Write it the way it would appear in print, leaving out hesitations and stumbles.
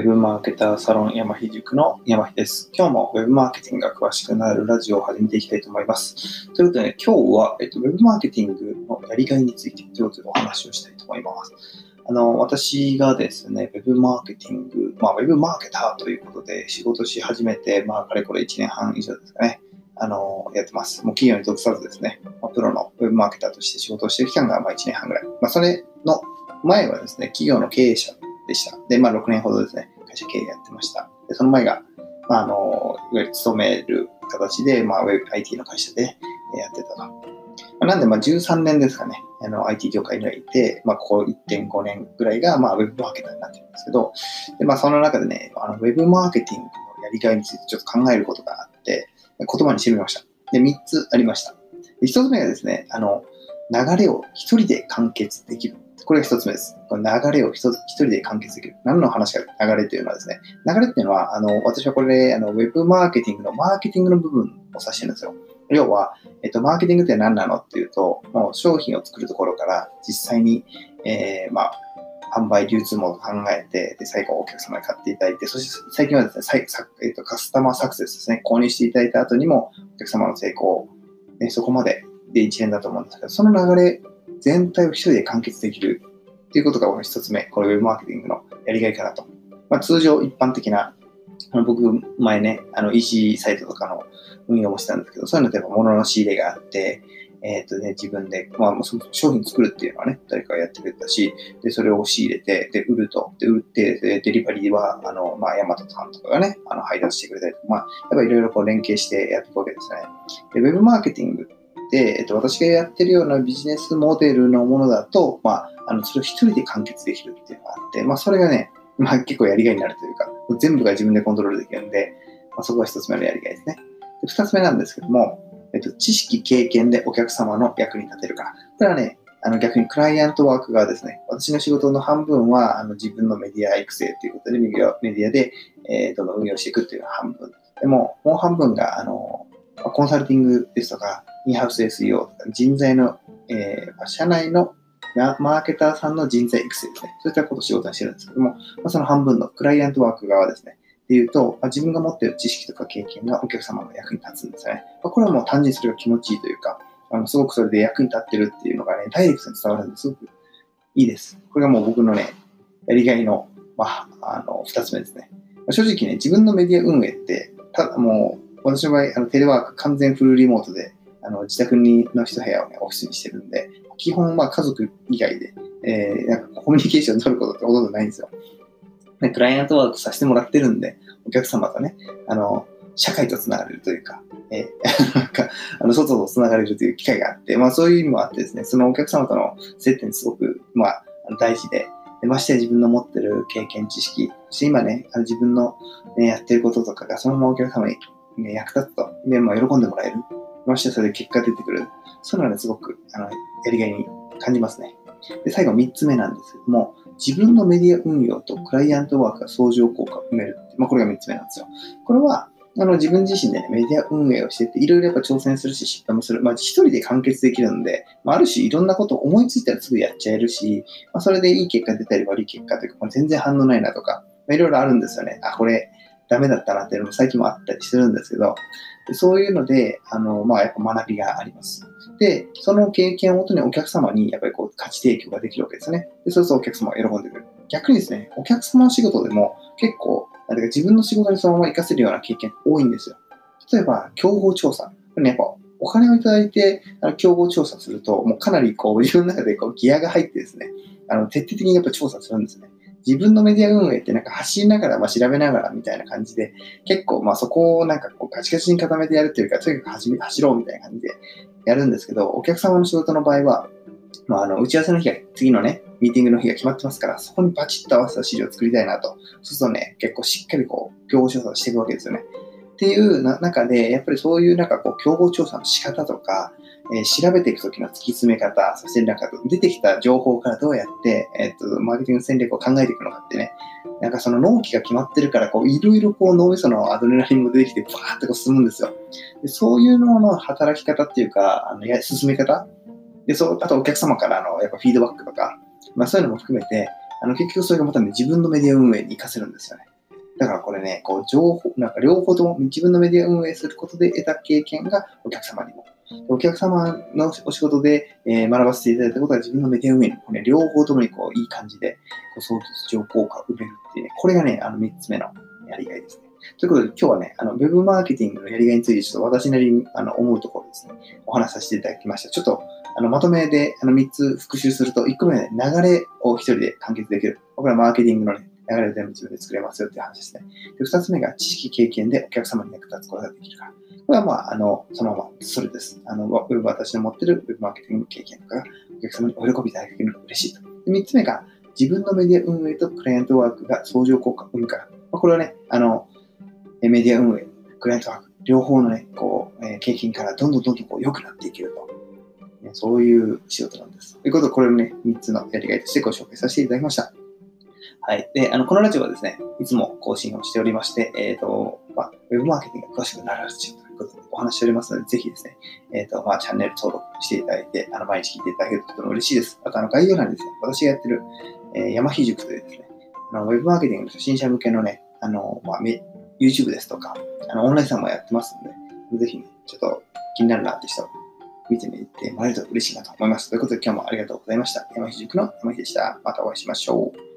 ェブマーケターサロン山日塾の山日です。今日もウェブマーケティングが詳しくなるラジオを始めていきたいと思います。ということで、今日は、ウェブマーケティングのやりがいについてということでお話をしたいと思います。私がですね、ウェブマーケティング、ウェブマーケターということで仕事し始めて、かれこれ1年半以上ですかね。やってます。もう企業に属さずですね、プロのウェブマーケターとして仕事をしている期間が1年半ぐらい。それの前はですね、企業の経営者でした。で、6年ほどですね、会社経営やってました。で、その前が、いわゆる勤める形で、ウェブ IT の会社でやってたと。なんで、13年ですかね、IT 業界にいて、ここ 1.5 年ぐらいが、ウェブマーケターになってるんですけど、で、その中でね、ウェブマーケティングのやりがいについてちょっと考えることがあって、言葉にしてみました。で、3つありました。1つ目がですね、流れを一人で完結できる。これが1つ目です。この流れを一人で完結できる。何の話か流れというのはですね、流れっていうのは、私はこれ、ウェブマーケティングのマーケティングの部分を指してるんですよ。要は、マーケティングって何なのっていうと、もう商品を作るところから実際に、販売流通も考えて、で、最後お客様に買っていただいて、そして最近はですね、カスタマーサクセスですね、購入していただいた後にもお客様の成功、ね、そこまでで一連だと思うんですけど、その流れ全体を一人で完結できるっていうことが一つ目、これウェブマーケティングのやりがいかなと。通常一般的な、僕前ね、EC サイトとかの運用もしてたんですけど、そういうのってやっぱ物の仕入れがあって、自分で、商品作るっていうのはね、誰かがやってくれたし、で、それを仕入れて、で、売ると、で、売って、で、デリバリーは、ヤマトさんとかがね、配達してくれたりとか、やっぱいろいろ連携してやっていくわけですね。で、ウェブマーケティングって、私がやってるようなビジネスモデルのものだと、それを一人で完結できるっていうのがあって、それがね、結構やりがいになるというか、全部が自分でコントロールできるんで、そこが一つ目のやりがいですね。で、二つ目なんですけども、知識、経験でお客様の役に立てるから。これはね、逆にクライアントワーク側ですね、私の仕事の半分は、自分のメディア育成ということで、メディアで、どんどん運用していくというのが半分。でも、もう半分が、コンサルティングですとか、インハウス SEO とか、人材の、社内のマーケターさんの人材育成ですね。そういったことを仕事にしてるんですけども、その半分のクライアントワーク側ですね。っていうと、自分が持っている知識とか経験がお客様の役に立つんですね。これはもう単純にそれが気持ちいいというか、すごくそれで役に立ってるっていうのがね、ダイレクトに伝わるんですごくいいです。これがもう僕のね、やりがいの、二つ目ですね。正直ね、自分のメディア運営って、もう、私の場合、テレワーク完全フルリモートで、自宅の一部屋をね、オフィスにしてるんで、基本は家族以外で、コミュニケーション取ることってほとんどないんですよ。クライアントワークさせてもらってるんで、お客様とね、社会とつながれるというか、外とつながれるという機会があって、そういう意味もあってですね、そのお客様との接点すごく、大事で、まして自分の持ってる経験、知識、そして今ね、自分の、ね、やってることとかがそのままお客様に、ね、役立つと、で、喜んでもらえる。ましてそれで結果出てくる。そういうのは、ね、すごく、やりがいに感じますね。で、最後3つ目なんですけども、自分のメディア運用とクライアントワークが相乗効果を埋めるって、これが3つ目なんですよ。これは、自分自身でね、メディア運営をしてて、いろいろやっぱ挑戦するし、失敗もする。一人で完結できるんで、ある種いろんなことを思いついたらすぐやっちゃえるし、それでいい結果出たり悪い結果というか、全然反応ないなとか、いろいろあるんですよね。これダメだったなっていうのも最近もあったりするんですけど、そういうので、やっぱ学びがあります。で、その経験をもとにお客様に、やっぱり価値提供ができるわけですね。で、そうするとお客様が喜んでくる。逆にですね、お客様の仕事でも結構、自分の仕事にそのまま活かせるような経験多いんですよ。例えば、競合調査。これね、やっぱお金をいただいて、競合調査すると、もうかなり自分の中でギアが入ってですね、徹底的にやっぱ調査するんですね。自分のメディア運営って走りながら、調べながらみたいな感じで、結構そこをガチガチに固めてやるというか、とにかく走ろうみたいな感じでやるんですけど、お客様の仕事の場合は、打ち合わせの日が、次のね、ミーティングの日が決まってますから、そこにバチッと合わせた資料を作りたいなと。そうするとね、結構しっかり競合調査をしていくわけですよね。っていう中で、やっぱりそういう競合調査の仕方とか、調べていくときの突き詰め方、そして出てきた情報からどうやって、マーケティング戦略を考えていくのかってね、その納期が決まってるから、いろいろ脳みそのアドレナリンも出てきて、バーって進むんですよ。で、そういうのの働き方っていうか、進め方で、あとお客様からやっぱフィードバックとか、そういうのも含めて、結局それがまたね、自分のメディア運営に活かせるんですよね。だからこれね、こう情報、なんか両方とも自分のメディア運営することで得た経験がお客様にも、お客様のお仕事で学ばせていただいたことは自分のメディア運営にも、ね、両方ともにこういい感じで相乗効果を埋めるっていうね、これがね、3つ目のやりがいですね。ということで今日はね、ウェブマーケティングのやりがいについてちょっと私なりに思うところですね、お話しさせていただきました。ちょっとまとめで3つ復習すると、1個目は、ね、流れを一人で完結できる。これはマーケティングの、ね、流れを全部自分で作れますよっていう話ですね。で、2つ目が知識経験でお客様に役立つことができるから。これはまあ、そのまま、それです。私の持っているウェブマーケティング経験とかがお客様にお喜びいただけるのが嬉しいと。で、3つ目が自分のメディア運営とクライアントワークが相乗効果を生むから。これはね、メディア運営、クライアントワーク、両方のね、こう、経験からどんどんこう良くなっていけると。そういう仕事なんです。ということで、これをね、3つのやりがいとしてご紹介させていただきました。はい。で、このラジオはですね、いつも更新をしておりまして、ウェブマーケティングが詳しくなるラジオということでお話しておりますので、ぜひですね、チャンネル登録していただいて、毎日聞いていただけるととても嬉しいです。また、概要欄にですね、私がやってる、山ひ塾というですね、ウェブマーケティングの初心者向けのね、YouTube ですとか、オンラインさんもやってますので、ぜひね、ちょっと気になるなって人見てみてもらえると嬉しいなと思います。ということで今日もありがとうございました。山ひ塾の山ひでした。またお会いしましょう。